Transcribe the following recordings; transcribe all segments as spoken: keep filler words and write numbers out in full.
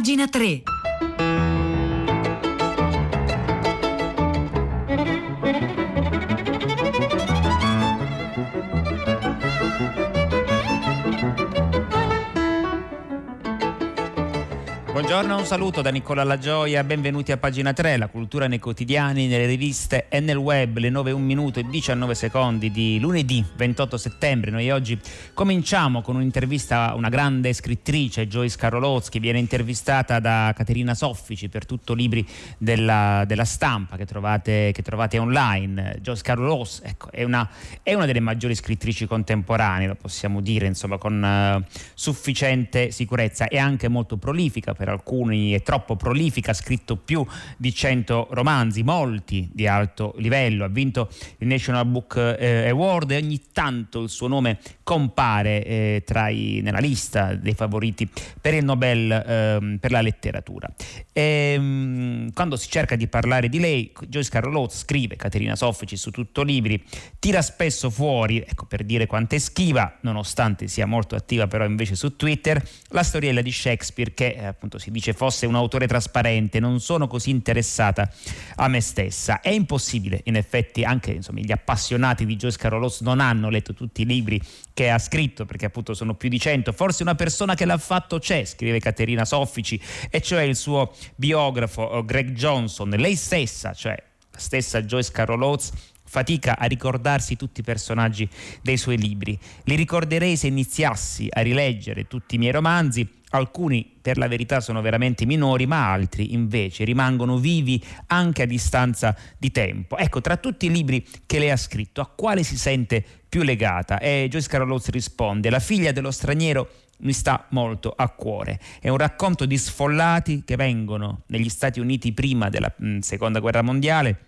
Pagina tre. Buongiorno, un saluto da Nicola La Gioia, benvenuti a Pagina tre, la cultura nei quotidiani, nelle riviste e nel web, le nove e un minuto e diciannove secondi di lunedì ventotto settembre. Noi oggi cominciamo con un'intervista a una grande scrittrice, Joyce Carol Oates, che viene intervistata da Caterina Soffici per Tutto Libri della, della stampa che trovate, che trovate online. Joyce Carol Oates, ecco, è una, è una delle maggiori scrittrici contemporanee, lo possiamo dire, insomma, con uh, sufficiente sicurezza. È anche molto prolifica, per alcuni è troppo prolifica, ha scritto più di cento romanzi, molti di alto livello, ha vinto il National Book eh, Award e ogni tanto il suo nome compare eh, tra i, nella lista dei favoriti per il Nobel eh, per la letteratura. E, quando si cerca di parlare di lei, Joyce Carol Oates, scrive Caterina Soffici su Tutto Libri, tira spesso fuori, ecco, per dire quanto è schiva, nonostante sia molto attiva però invece su Twitter, la storiella di Shakespeare che eh, appunto si dice fosse un autore trasparente. Non sono così interessata a me stessa. È impossibile, in effetti, anche insomma gli appassionati di Joyce Carol Oates non hanno letto tutti i libri che ha scritto, perché appunto sono più di cento. Forse una persona che l'ha fatto c'è, scrive Caterina Soffici, e cioè il suo biografo Greg Johnson. Lei stessa, cioè la stessa Joyce Carol Oates, fatica a ricordarsi tutti i personaggi dei suoi libri. Li ricorderei se iniziassi a rileggere tutti i miei romanzi. Alcuni per la verità sono veramente minori, ma altri invece rimangono vivi anche a distanza di tempo. Ecco, tra tutti i libri che lei ha scritto, a quale si sente più legata? E Joyce Carol Oates risponde: La figlia dello straniero mi sta molto a cuore. È un racconto di sfollati che vengono negli Stati Uniti prima della mh, Seconda Guerra Mondiale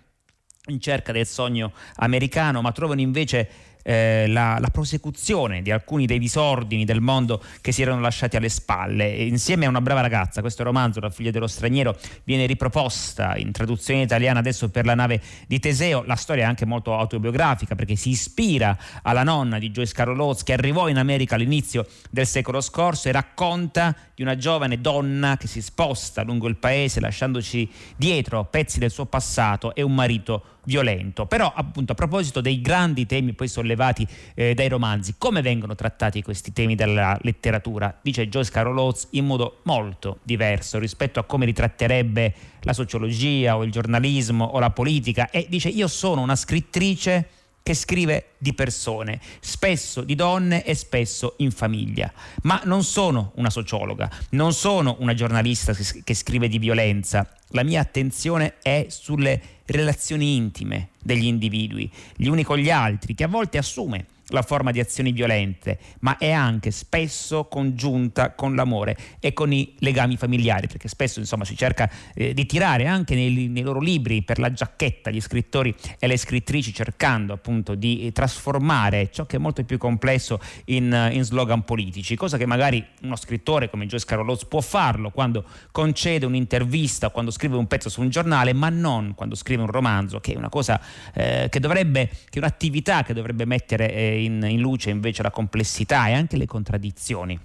in cerca del sogno americano, ma trovano invece Eh, la, la prosecuzione di alcuni dei disordini del mondo che si erano lasciati alle spalle. E insieme a una brava ragazza, questo romanzo, La figlia dello straniero, viene riproposta in traduzione italiana adesso per La nave di Teseo. La storia è anche molto autobiografica, perché si ispira alla nonna di Joyce Carol Oates, che arrivò in America all'inizio del secolo scorso, e racconta di una giovane donna che si sposta lungo il paese lasciandoci dietro pezzi del suo passato e un marito violento. Però appunto, a proposito dei grandi temi poi sollevati eh, dai romanzi, come vengono trattati questi temi dalla letteratura? Dice Joyce Carol Oates: in modo molto diverso rispetto a come li tratterebbe la sociologia o il giornalismo o la politica. E dice: io sono una scrittrice che scrive di persone, spesso di donne e spesso in famiglia, ma non sono una sociologa, non sono una giornalista che scrive di violenza. La mia attenzione è sulle relazioni intime degli individui, gli uni con gli altri, che a volte assume la forma di azioni violente, ma è anche spesso congiunta con l'amore e con i legami familiari, perché spesso insomma si cerca eh, di tirare anche nei, nei loro libri per la giacchetta gli scrittori e le scrittrici, cercando appunto di trasformare ciò che è molto più complesso in, in slogan politici, cosa che magari uno scrittore come Joyce Carol Oates può farlo quando concede un'intervista, quando scrive un pezzo su un giornale, ma non quando scrive un romanzo, che è una cosa eh, che dovrebbe, che è un'attività che dovrebbe mettere eh, In, in luce invece la complessità e anche le contraddizioni,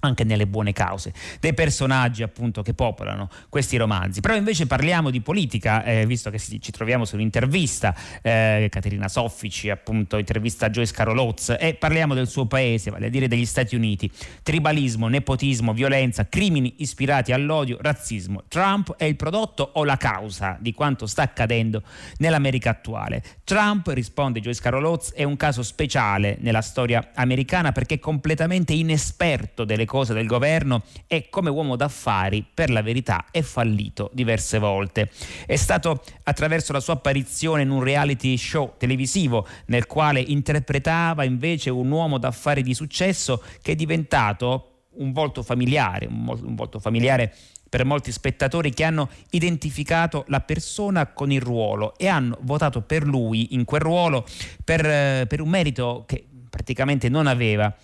anche nelle buone cause, dei personaggi appunto che popolano questi romanzi. Però invece parliamo di politica, eh, visto che si, ci troviamo sull'intervista eh, Caterina Soffici, appunto intervista Joyce Carol Oates, e parliamo del suo paese, vale a dire degli Stati Uniti. Tribalismo, nepotismo, violenza, crimini ispirati all'odio, razzismo. Trump è il prodotto o la causa di quanto sta accadendo nell'America attuale? Trump, risponde Joyce Carol Oates, è un caso speciale nella storia americana, perché è completamente inesperto delle cosa del governo e come uomo d'affari per la verità è fallito diverse volte. È stato attraverso la sua apparizione in un reality show televisivo nel quale interpretava invece un uomo d'affari di successo che è diventato un volto familiare, un volto familiare per molti spettatori che hanno identificato la persona con il ruolo e hanno votato per lui in quel ruolo per, per un merito che praticamente non aveva.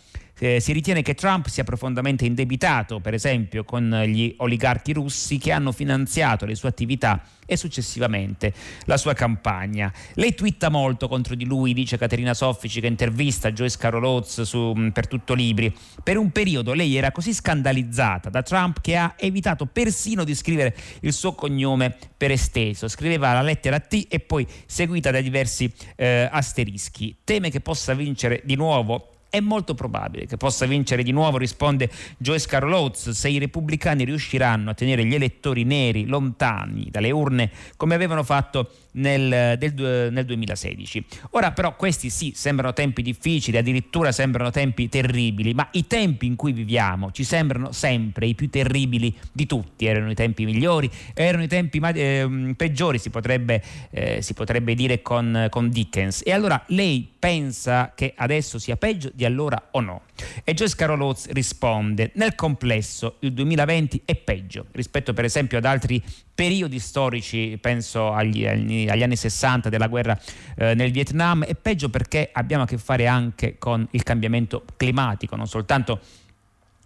Eh, si ritiene che Trump sia profondamente indebitato, per esempio, con gli oligarchi russi che hanno finanziato le sue attività e successivamente la sua campagna. Lei twitta molto contro di lui, dice Caterina Soffici, che intervista Joyce Carol Oates su, per Tutto Libri. Per un periodo lei era così scandalizzata da Trump che ha evitato persino di scrivere il suo cognome per esteso. Scriveva la lettera T e poi seguita da diversi eh, asterischi. Teme che possa vincere di nuovo? È molto probabile che possa vincere di nuovo, risponde Joyce Carol Oates, se i repubblicani riusciranno a tenere gli elettori neri lontani dalle urne come avevano fatto nel, del, nel duemilasedici. Ora però questi sì sembrano tempi difficili, addirittura sembrano tempi terribili, ma i tempi in cui viviamo ci sembrano sempre i più terribili di tutti. Erano i tempi migliori, erano i tempi eh, peggiori, si potrebbe, eh, si potrebbe dire con, con Dickens. E allora lei pensa che adesso sia peggio di allora o no? E Joyce Carol Oates risponde: nel complesso il duemilaventi è peggio rispetto per esempio ad altri periodi storici, penso agli, agli, agli anni sessanta della guerra eh, nel Vietnam. È peggio perché abbiamo a che fare anche con il cambiamento climatico, non soltanto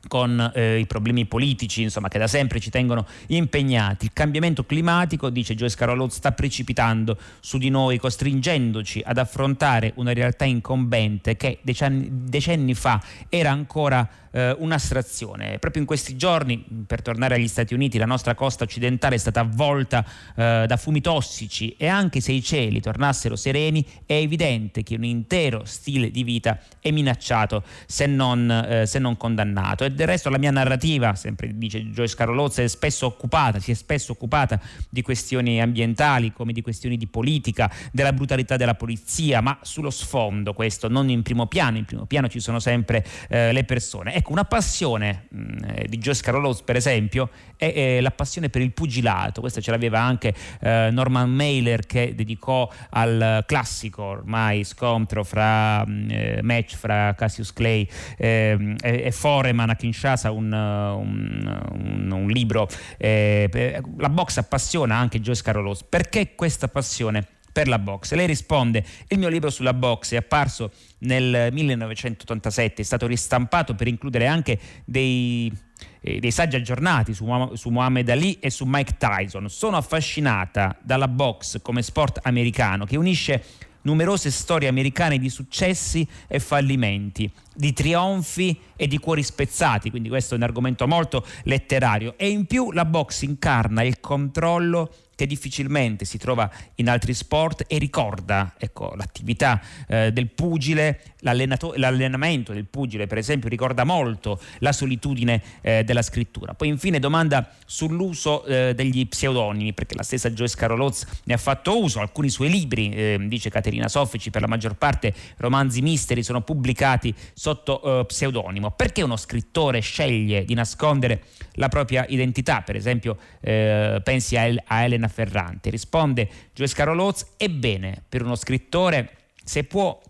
con eh, i problemi politici, insomma, che da sempre ci tengono impegnati. Il cambiamento climatico, dice Joyce Carol Oates, sta precipitando su di noi, costringendoci ad affrontare una realtà incombente che decenni, decenni fa era ancora eh, un'astrazione. Proprio in questi giorni, per tornare agli Stati Uniti, la nostra costa occidentale è stata avvolta eh, da fumi tossici, e anche se i cieli tornassero sereni è evidente che un intero stile di vita è minacciato, se non, eh, se non condannato. Del resto la mia narrativa, sempre dice Joyce Carol Oates, è spesso occupata, si è spesso occupata di questioni ambientali come di questioni di politica, della brutalità della polizia, ma sullo sfondo, questo non in primo piano. In primo piano ci sono sempre eh, le persone. Ecco, una passione mh, di Joyce Carol Oates per esempio è, è la passione per il pugilato. Questa ce l'aveva anche eh, Norman Mailer, che dedicò al classico ormai scontro fra mh, match fra Cassius Clay eh, e, e Foreman a Kinshasa, un, un, un, un libro. Eh, la box appassiona anche Joyce Carol Oates. Perché questa passione per la box? Lei risponde: il mio libro sulla box è apparso nel millenovecentottantasette, è stato ristampato per includere anche dei, eh, dei saggi aggiornati su, su Muhammad Ali e su Mike Tyson. Sono affascinata dalla box come sport americano che unisce numerose storie americane di successi e fallimenti, di trionfi e di cuori spezzati, quindi questo è un argomento molto letterario, e in più la box incarna il controllo che difficilmente si trova in altri sport e ricorda, ecco, l'attività eh, del pugile, l'allenamento del pugile per esempio ricorda molto la solitudine eh, della scrittura. Poi infine domanda sull'uso eh, degli pseudonimi, perché la stessa Joyce Carol Oates ne ha fatto uso. Alcuni suoi libri, eh, dice Caterina Soffici, per la maggior parte romanzi misteri, sono pubblicati sotto eh, pseudonimo. Perché uno scrittore sceglie di nascondere la propria identità? Per esempio eh, pensi a, El- a Elena Ferrante. Risponde Joyce Carol Oates: ebbene, per uno scrittore, se può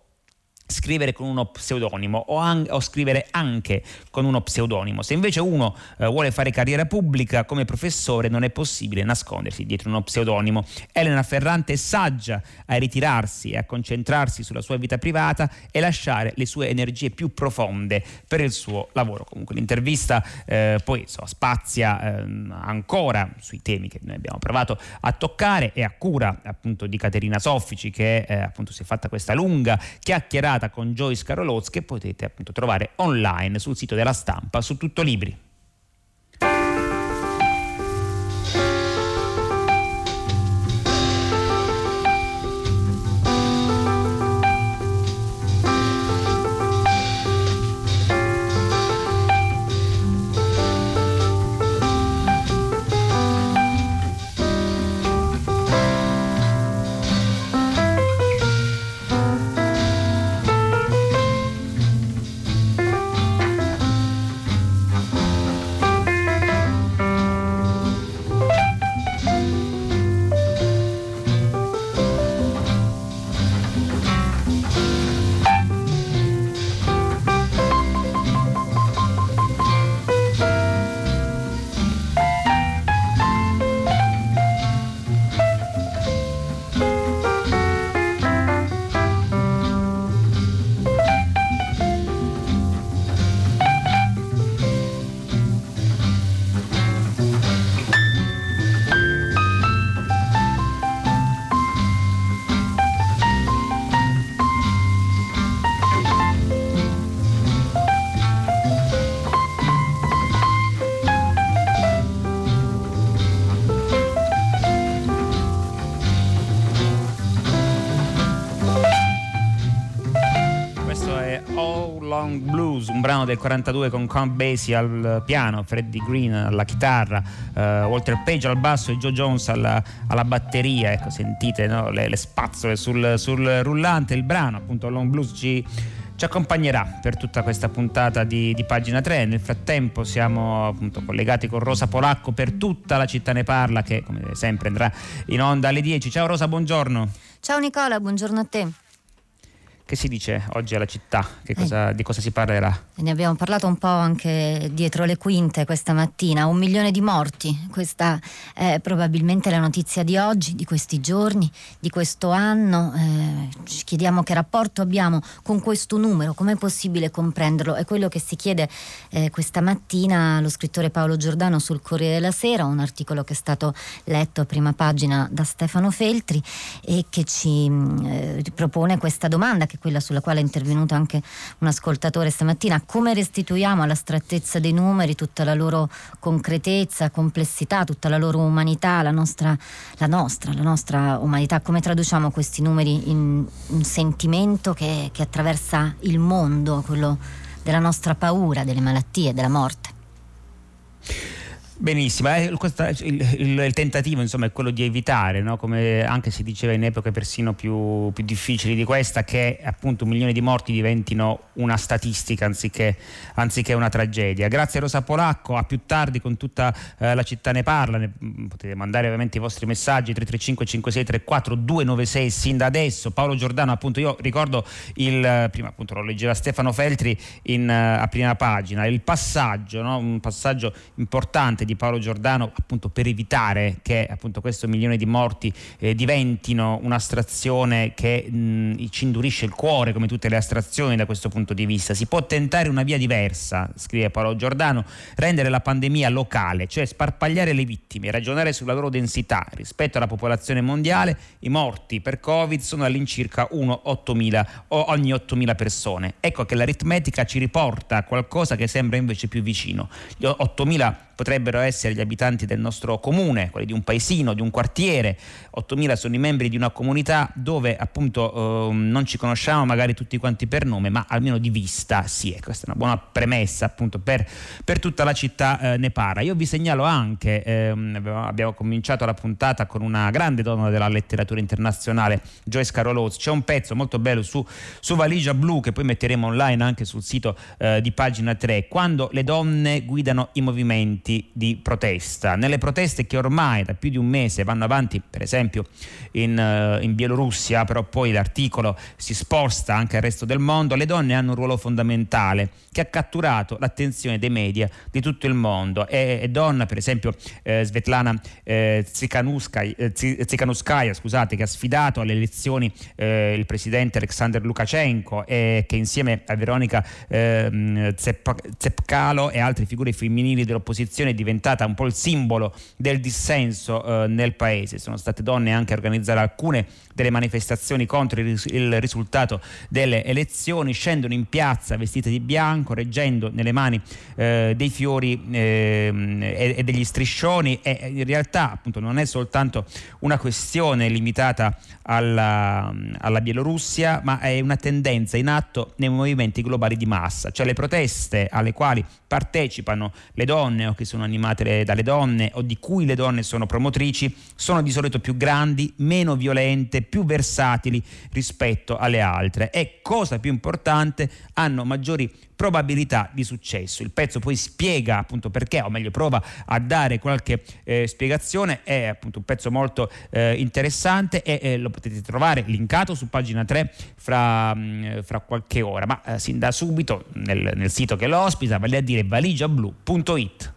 scrivere con uno pseudonimo o, an- o scrivere anche con uno pseudonimo. Se invece uno eh, vuole fare carriera pubblica come professore, non è possibile nascondersi dietro uno pseudonimo. Elena Ferrante è saggia a ritirarsi e a concentrarsi sulla sua vita privata e lasciare le sue energie più profonde per il suo lavoro. Comunque l'intervista eh, poi so, spazia eh, ancora sui temi che noi abbiamo provato a toccare, e a cura appunto di Caterina Soffici, che eh, appunto si è fatta questa lunga chiacchierata con Joyce Carol Oates, che potete appunto trovare online sul sito della Stampa, su Tutto Libri. brano del quarantadue con Count Basie al piano, Freddie Green alla chitarra, uh, Walter Page al basso e Jo Jones alla, alla batteria. Ecco, sentite, no, le, le spazzole sul, sul rullante. Il brano, appunto, Long Blues, ci ci accompagnerà per tutta questa puntata di, di Pagina tre. Nel frattempo siamo appunto collegati con Rosa Polacco per Tutta la città ne parla, che come sempre andrà in onda alle dieci. Ciao Rosa, buongiorno. Ciao Nicola, buongiorno a te. Che si dice oggi alla città? Che cosa, eh. Di cosa si parlerà? Ne abbiamo parlato un po' anche dietro le quinte questa mattina. Un milione di morti, questa è probabilmente la notizia di oggi, di questi giorni, di questo anno. Eh, ci chiediamo che rapporto abbiamo con questo numero, com'è possibile comprenderlo? È quello che si chiede eh, questa mattina lo scrittore Paolo Giordano sul Corriere della Sera, un articolo che è stato letto a prima pagina da Stefano Feltri e che ci eh, propone questa domanda, che quella sulla quale è intervenuto anche un ascoltatore stamattina: come restituiamo alla strettezza dei numeri tutta la loro concretezza, complessità, tutta la loro umanità, la nostra, la nostra, la nostra umanità? Come traduciamo questi numeri in un sentimento che, che attraversa il mondo, quello della nostra paura, delle malattie, della morte? Benissimo, eh, questa, il, il, il tentativo insomma è quello di evitare, no? Come anche si diceva in epoche persino più, più difficili di questa, che appunto un milione di morti diventino una statistica anziché, anziché una tragedia. Grazie Rosa Polacco, a più tardi con Tutta eh, la città ne parla. Ne, potete mandare ovviamente i vostri messaggi tre tre cinque cinque sei tre quattro due nove sei sin da adesso. Paolo Giordano, appunto, io ricordo il, prima appunto lo leggeva Stefano Feltri in, a prima pagina, il passaggio, no? Un passaggio importante di Paolo Giordano, appunto per evitare che appunto questo milione di morti eh, diventino un'astrazione che mh, ci indurisce il cuore come tutte le astrazioni. Da questo punto di vista si può tentare una via diversa, scrive Paolo Giordano: rendere la pandemia locale, cioè sparpagliare le vittime, ragionare sulla loro densità rispetto alla popolazione mondiale. I morti per Covid sono all'incirca uno virgola otto mila ogni ottomila persone. Ecco che l'aritmetica ci riporta a qualcosa che sembra invece più vicino. Gli ottomila potrebbero essere gli abitanti del nostro comune, quelli di un paesino, di un quartiere. ottomila sono i membri di una comunità dove appunto eh, non ci conosciamo magari tutti quanti per nome, ma almeno di vista sì. E questa è una buona premessa appunto per, per Tutta la città eh, ne parla. Io vi segnalo anche, ehm, abbiamo cominciato la puntata con una grande donna della letteratura internazionale, Joyce Carol Oates. C'è un pezzo molto bello su, su Valigia Blu, che poi metteremo online anche sul sito eh, di Pagina tre, quando le donne guidano i movimenti di protesta. Nelle proteste che ormai da più di un mese vanno avanti, per esempio in, in Bielorussia, però poi l'articolo si sposta anche al resto del mondo, le donne hanno un ruolo fondamentale che ha catturato l'attenzione dei media di tutto il mondo. E, e donna, per esempio, eh, Svetlana eh, Tsikhanouskaya, eh, Tsikhanouskaya, scusate, che ha sfidato alle elezioni eh, il presidente Alexander Lukashenko e che insieme a Veronika eh, Tsepkalo e altre figure femminili dell'opposizione è diventata un po' il simbolo del dissenso eh, nel paese. Sono state donne anche a organizzare alcune delle manifestazioni contro il, ris- il risultato delle elezioni. Scendono in piazza vestite di bianco, reggendo nelle mani eh, dei fiori eh, e degli striscioni. E in realtà appunto non è soltanto una questione limitata alla, alla Bielorussia, ma è una tendenza in atto nei movimenti globali di massa, cioè le proteste alle quali partecipano le donne o che sono animate dalle donne o di cui le donne sono promotrici sono di solito più grandi, meno violente, più versatili rispetto alle altre e, cosa più importante, hanno maggiori probabilità di successo. Il pezzo poi spiega appunto perché, o meglio prova a dare qualche eh, spiegazione. È appunto un pezzo molto eh, interessante e eh, lo potete trovare linkato su Pagina tre fra, mh, fra qualche ora, ma eh, sin da subito nel, nel sito che lo ospita, vale a dire valigia blu punto it.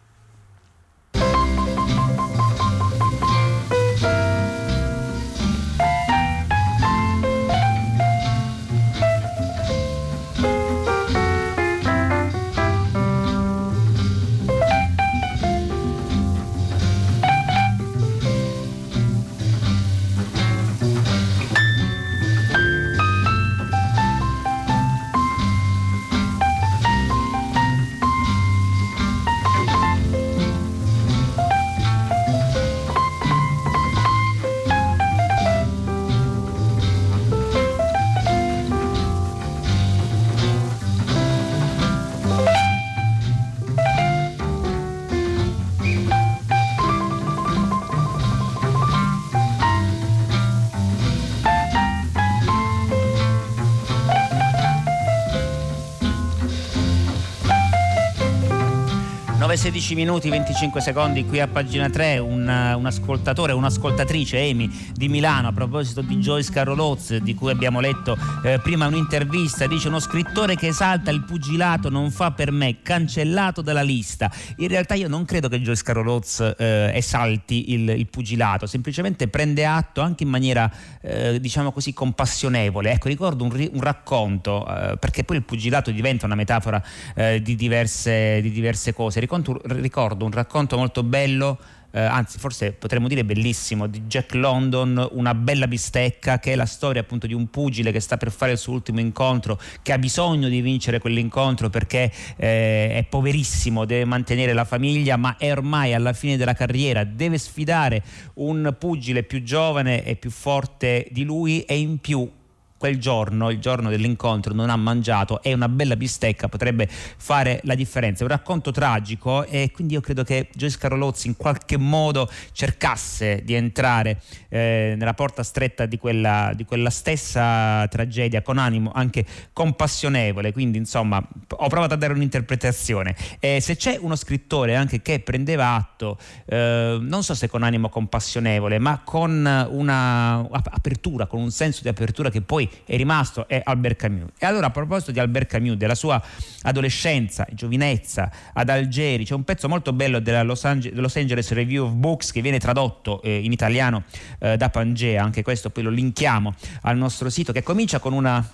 nove e sedici minuti e venticinque secondi qui a Pagina tre. Un, un ascoltatore, un'ascoltatrice, Amy di Milano, a proposito di Joyce Carol Oates, di cui abbiamo letto eh, prima un'intervista, dice: uno scrittore che esalta il pugilato non fa per me, cancellato dalla lista. In realtà io non credo che Joyce Carol Oates eh, esalti il, il pugilato, semplicemente prende atto anche in maniera eh, diciamo così compassionevole. Ecco, ricordo un, un racconto, eh, perché poi il pugilato diventa una metafora eh, di diverse, di diverse cose. Ricordo, ricordo un racconto molto bello, Eh, anzi forse potremmo dire bellissimo, di Jack London, Una bella bistecca, che è la storia appunto di un pugile che sta per fare il suo ultimo incontro, che ha bisogno di vincere quell'incontro perché eh, è poverissimo, deve mantenere la famiglia, ma è ormai alla fine della carriera, deve sfidare un pugile più giovane e più forte di lui, e in più quel giorno, il giorno dell'incontro, non ha mangiato, e una bella bistecca potrebbe fare la differenza. È un racconto tragico, e quindi io credo che Joyce Carol Oates in qualche modo cercasse di entrare eh, nella porta stretta di quella, di quella stessa tragedia, con animo anche compassionevole. Quindi insomma ho provato a dare un'interpretazione, e se c'è uno scrittore anche che prendeva atto eh, non so se con animo compassionevole, ma con una apertura, con un senso di apertura che poi è rimasto, è Albert Camus. E allora, a proposito di Albert Camus, della sua adolescenza e giovinezza ad Algeri, c'è un pezzo molto bello della Los Angeles, Los Angeles Review of Books, che viene tradotto eh, in italiano eh, da Pangea, anche questo poi lo linkiamo al nostro sito, che comincia con una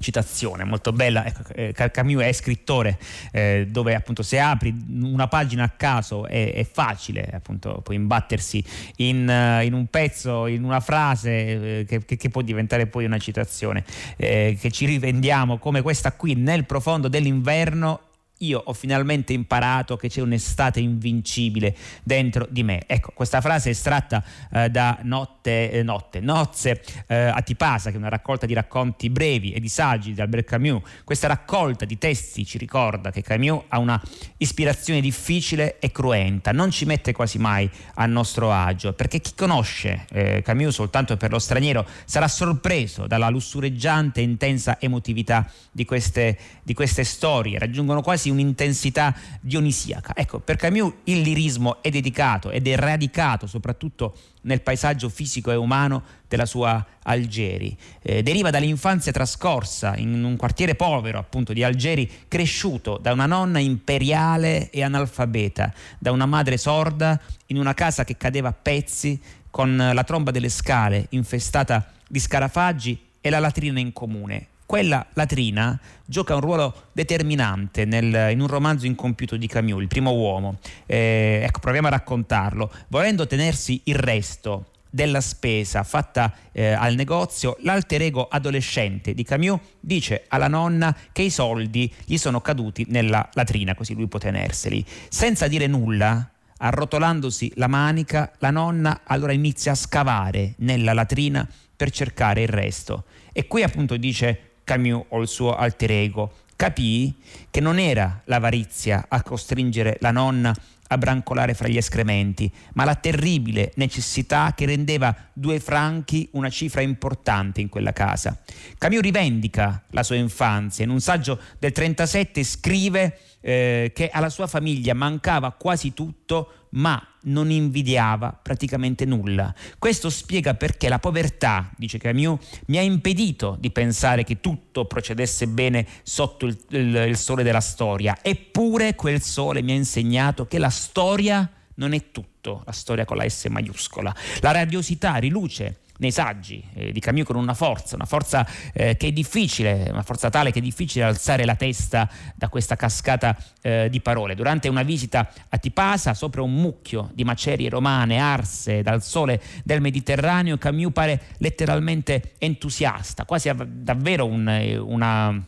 citazione molto bella. Ecco, eh, Camus è scrittore, eh, dove appunto se apri una pagina a caso è, è facile appunto poi imbattersi in, uh, in un pezzo, in una frase eh, che, che può diventare poi una citazione, eh, che ci rivendiamo come questa qui: nel profondo dell'inverno io ho finalmente imparato che c'è un'estate invincibile dentro di me. Ecco, questa frase è estratta eh, da Notte, eh, Notte, Nozze eh, a Tipasa, che è una raccolta di racconti brevi e di saggi di Albert Camus. Questa raccolta di testi ci ricorda che Camus ha una ispirazione difficile e cruenta, non ci mette quasi mai a nostro agio, perché chi conosce eh, Camus soltanto per Lo straniero sarà sorpreso dalla lussureggiante e intensa emotività di queste, di queste storie. Raggiungono quasi un'intensità dionisiaca. Ecco, per Camus il lirismo è dedicato ed è radicato soprattutto nel paesaggio fisico e umano della sua Algeri. Eh, deriva dall'infanzia trascorsa in un quartiere povero appunto di Algeri, cresciuto da una nonna imperiale e analfabeta, da una madre sorda, in una casa che cadeva a pezzi, con la tromba delle scale infestata di scarafaggi e la latrina in comune. Quella latrina gioca un ruolo determinante nel, in un romanzo incompiuto di Camus, Il primo uomo. Eh, ecco, proviamo a raccontarlo. Volendo tenersi il resto della spesa fatta eh, al negozio, l'alter ego adolescente di Camus dice alla nonna che i soldi gli sono caduti nella latrina, così lui può tenerseli. Senza dire nulla, arrotolandosi la manica, la nonna allora inizia a scavare nella latrina per cercare il resto. E qui appunto dice Camus, o il suo alter ego, capì che non era l'avarizia a costringere la nonna a brancolare fra gli escrementi, ma la terribile necessità che rendeva due franchi una cifra importante in quella casa. Camus rivendica la sua infanzia. In un saggio del trentasette scrive eh, che alla sua famiglia mancava quasi tutto, ma non invidiava praticamente nulla. Questo spiega perché la povertà, dice Camus, mi ha impedito di pensare che tutto procedesse bene sotto il, il, il sole della storia. Eppure quel sole mi ha insegnato che la storia non è tutto, la storia con la S maiuscola. La radiosità riluce nei saggi eh, di Camus con una forza, una forza eh, che è difficile, una forza tale che è difficile alzare la testa da questa cascata eh, di parole. Durante una visita a Tipasa, sopra un mucchio di macerie romane arse dal sole del Mediterraneo, Camus pare letteralmente entusiasta, quasi av- davvero un, una...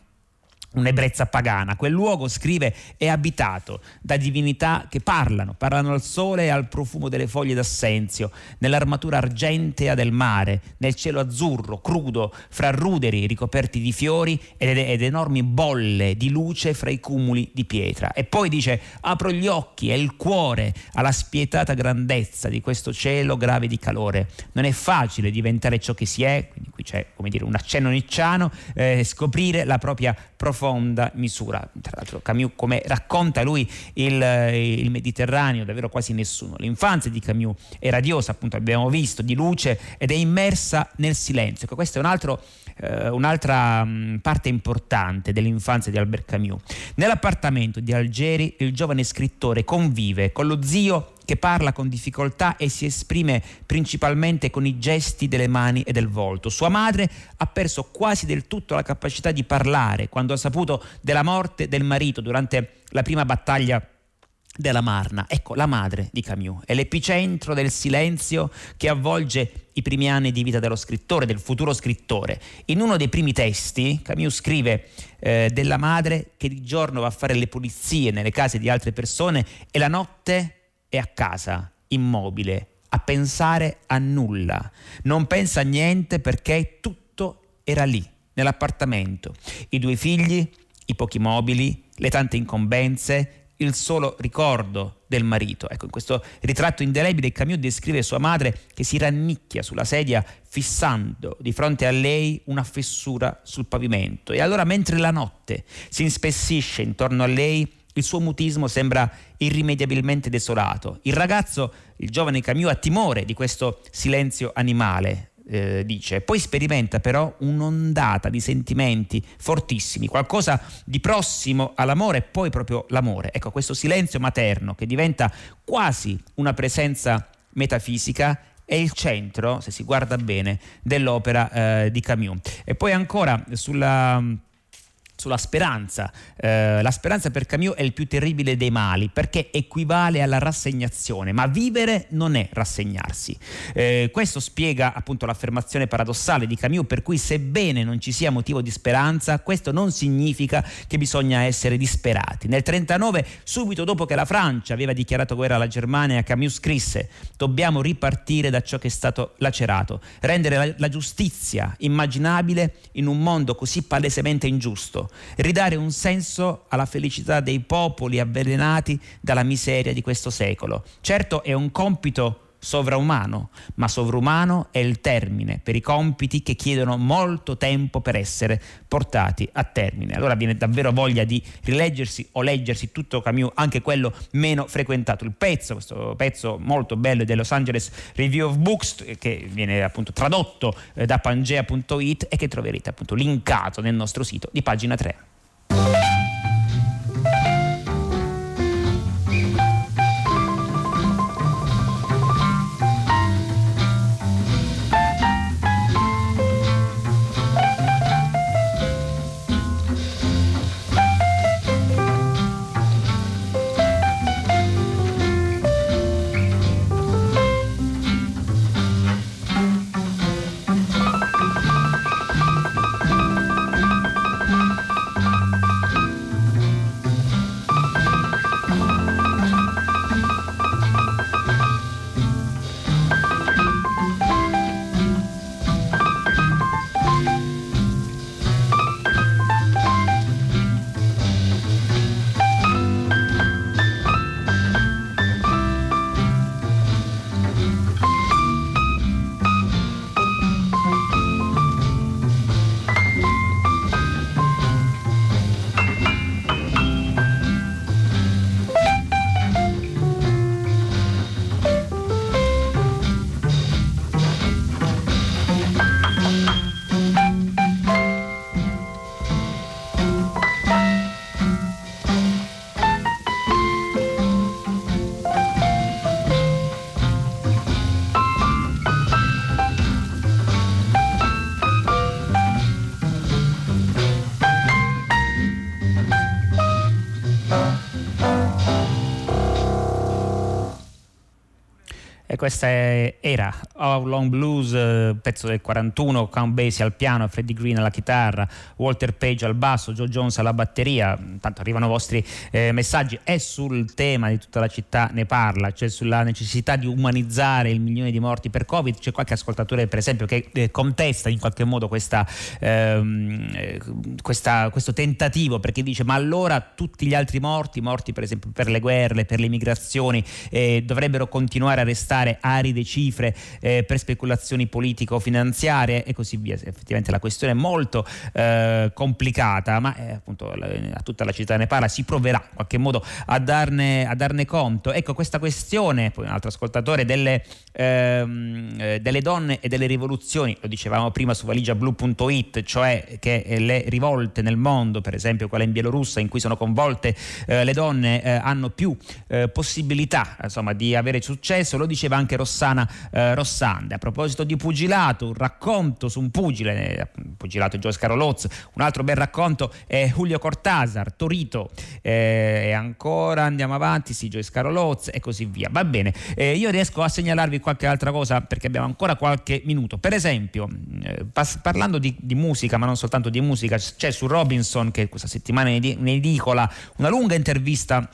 un'ebbrezza pagana. Quel luogo, scrive, è abitato da divinità che parlano, parlano al sole e al profumo delle foglie d'assenzio, nell'armatura argentea del mare, nel cielo azzurro, crudo, fra ruderi ricoperti di fiori ed, ed enormi bolle di luce fra i cumuli di pietra. E poi dice: apro gli occhi e il cuore alla spietata grandezza di questo cielo grave di calore. Non è facile diventare ciò che si è, quindi qui c'è, come dire, un accenno nietzscheano, eh, scoprire la propria profonda misura. Tra l'altro Camus, come racconta lui il, il Mediterraneo, davvero quasi nessuno. L'infanzia di Camus è radiosa, appunto abbiamo visto, di luce, ed è immersa nel silenzio. Ecco, questo è un altro, eh, un'altra mh, parte importante dell'infanzia di Albert Camus. Nell'appartamento di Algeri il giovane scrittore convive con lo zio che parla con difficoltà e si esprime principalmente con i gesti delle mani e del volto. Sua madre ha perso quasi del tutto la capacità di parlare quando ha saputo della morte del marito durante la prima battaglia della Marna. Ecco, la madre di Camus è l'epicentro del silenzio che avvolge i primi anni di vita dello scrittore, del futuro scrittore. In uno dei primi testi Camus scrive eh, della madre che di giorno va a fare le pulizie nelle case di altre persone e la notte è a casa, immobile, a pensare a nulla. Non pensa a niente perché tutto era lì, nell'appartamento. I due figli, i pochi mobili, le tante incombenze, il solo ricordo del marito. Ecco, in questo ritratto indelebile Camus descrive sua madre che si rannicchia sulla sedia fissando di fronte a lei una fessura sul pavimento. E allora, mentre la notte si inspessisce intorno a lei, il suo mutismo sembra irrimediabilmente desolato. Il ragazzo, il giovane Camus, ha timore di questo silenzio animale, eh, dice. Poi sperimenta però un'ondata di sentimenti fortissimi, qualcosa di prossimo all'amore e poi proprio l'amore. Ecco, questo silenzio materno che diventa quasi una presenza metafisica è il centro, se si guarda bene, dell'opera eh, di Camus. E poi ancora sulla... sulla speranza. Eh, la speranza per Camus è il più terribile dei mali perché equivale alla rassegnazione, ma vivere non è rassegnarsi. Eh, questo spiega appunto l'affermazione paradossale di Camus per cui, sebbene non ci sia motivo di speranza, questo non significa che bisogna essere disperati. Nel trentanove, subito dopo che la Francia aveva dichiarato guerra alla Germania, Camus scrisse: dobbiamo ripartire da ciò che è stato lacerato, rendere la, la giustizia immaginabile in un mondo così palesemente ingiusto, ridare un senso alla felicità dei popoli avvelenati dalla miseria di questo secolo. Certo, è un compito sovraumano, ma sovrumano è il termine per i compiti che chiedono molto tempo per essere portati a termine. Allora viene davvero voglia di rileggersi o leggersi tutto Camus, anche quello meno frequentato. Il pezzo, questo pezzo molto bello dello Los Angeles Review of Books, che viene appunto tradotto da Pangea punto it e che troverete appunto linkato nel nostro sito di Pagina tre. Questa era How Long Blues, pezzo del quarantuno, Count Basie al piano, Freddie Green alla chitarra, Walter Page al basso, Jo Jones alla batteria. Intanto arrivano i vostri eh, messaggi e sul tema di Tutta la città ne parla, cioè sulla necessità di umanizzare il milione di morti per Covid. C'è qualche ascoltatore per esempio che eh, contesta in qualche modo questa, ehm, questa, questo tentativo, perché dice: ma allora tutti gli altri morti, morti per esempio per le guerre, per le migrazioni, eh, dovrebbero continuare a restare pagare aride cifre eh, per speculazioni politico-finanziarie e così via. Effettivamente la questione è molto eh, complicata, ma eh, appunto la, tutta la città ne parla, si proverà in qualche modo a darne, a darne conto. Ecco, questa questione, poi un altro ascoltatore, delle, ehm, delle donne e delle rivoluzioni, lo dicevamo prima su valigia blu punto it, cioè che le rivolte nel mondo, per esempio quella in Bielorussia in cui sono coinvolte eh, le donne, eh, hanno più eh, possibilità insomma di avere successo. Lo diceva anche Rossana eh, Rossande. A proposito di pugilato, un racconto su un pugile, un pugilato di Joyce Carol Oates, un altro bel racconto è Julio Cortázar, Torito, eh, e ancora andiamo avanti, sì, Joyce Carol Oates e così via. Va bene, eh, io riesco a segnalarvi qualche altra cosa perché abbiamo ancora qualche minuto. Per esempio, eh, pas- parlando di, di musica, ma non soltanto di musica, c'è su Robinson, che questa settimana è in edicola, una lunga intervista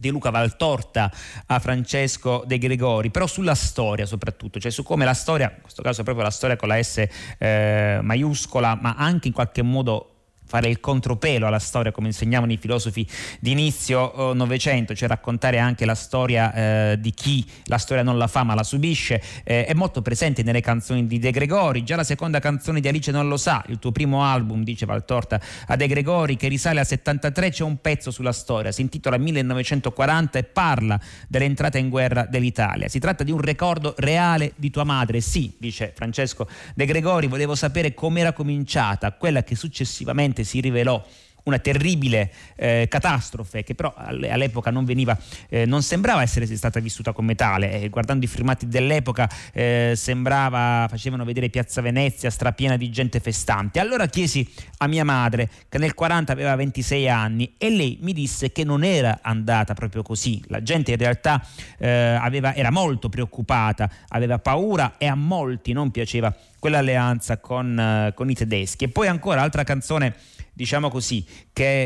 di Luca Valtorta a Francesco De Gregori, però sulla storia soprattutto, cioè su come la storia, in questo caso è proprio la storia con la S eh, maiuscola, ma anche in qualche modo fare il contropelo alla storia come insegnavano i filosofi di inizio Novecento, cioè raccontare anche la storia eh, di chi la storia non la fa ma la subisce. Eh, è molto presente nelle canzoni di De Gregori, già la seconda canzone di Alice non lo sa, il tuo primo album, dice Valtorta a De Gregori, che risale al settantatré, c'è un pezzo sulla storia, si intitola millenovecentoquaranta e parla dell'entrata in guerra dell'Italia. Si tratta di un ricordo reale di tua madre, sì, dice Francesco De Gregori, volevo sapere com'era cominciata quella che successivamente si rivelò una terribile eh, catastrofe, che però all'epoca non veniva, eh, non sembrava essere stata vissuta come tale. Eh, guardando i filmati dell'epoca eh, sembrava, facevano vedere Piazza Venezia strapiena di gente festante. Allora chiesi a mia madre, che nel quaranta aveva ventisei anni, e lei mi disse che non era andata proprio così. La gente in realtà eh, aveva, era molto preoccupata, aveva paura e a molti non piaceva quell'alleanza con, eh, con i tedeschi. E poi ancora altra canzone, diciamo così, che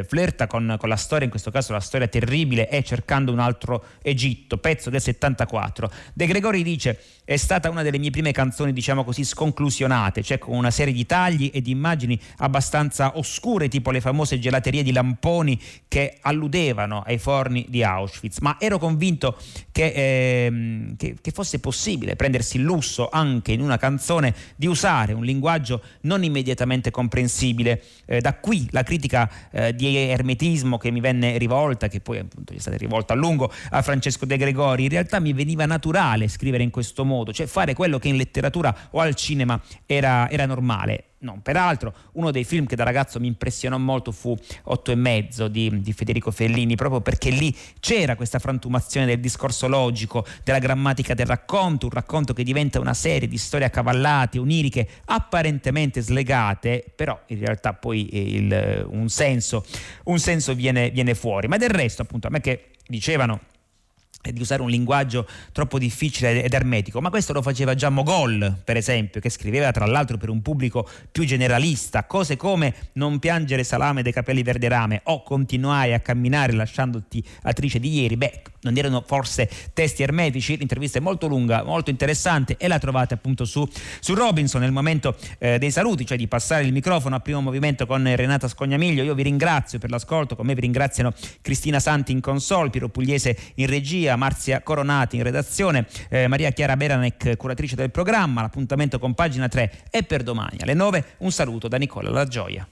eh, flirta con, con la storia, in questo caso la storia terribile, è Cercando un altro Egitto, pezzo del settantaquattro. De Gregori dice: è stata una delle mie prime canzoni, diciamo così, sconclusionate, cioè con una serie di tagli e di immagini abbastanza oscure, tipo le famose gelaterie di lamponi che alludevano ai forni di Auschwitz, ma ero convinto che, eh, che, che fosse possibile prendersi il lusso anche in una canzone di usare un linguaggio non immediatamente comprensibile. Eh, da qui la critica eh, di ermetismo che mi venne rivolta, che poi appunto è stata rivolta a lungo a Francesco De Gregori. In realtà mi veniva naturale scrivere in questo modo, cioè fare quello che in letteratura o al cinema era, era normale. Non peraltro, uno dei film che da ragazzo mi impressionò molto fu Otto e mezzo di, di Federico Fellini, proprio perché lì c'era questa frantumazione del discorso logico, della grammatica del racconto, un racconto che diventa una serie di storie accavallate, oniriche, apparentemente slegate, però in realtà poi il, un senso, un senso viene, viene fuori. Ma del resto, appunto, a me che dicevano di usare un linguaggio troppo difficile ed ermetico, ma questo lo faceva già Mogol, per esempio, che scriveva tra l'altro per un pubblico più generalista, cose come Non piangere salame dei capelli verde rame o Continuai a camminare lasciandoti attrice di ieri. Beh, non erano forse testi ermetici. L'intervista è molto lunga, molto interessante, e la trovate appunto su, su Robinson. Nel momento eh, dei saluti, cioè di passare il microfono a Primo Movimento con Renata Scognamiglio, io vi ringrazio per l'ascolto. Con me vi ringraziano Cristina Santi in console, Piero Pugliese in regia, Marzia Coronati in redazione, eh, Maria Chiara Beranec curatrice del programma. L'appuntamento con Pagina tre è per domani alle nove. Un saluto da Nicola La Gioia.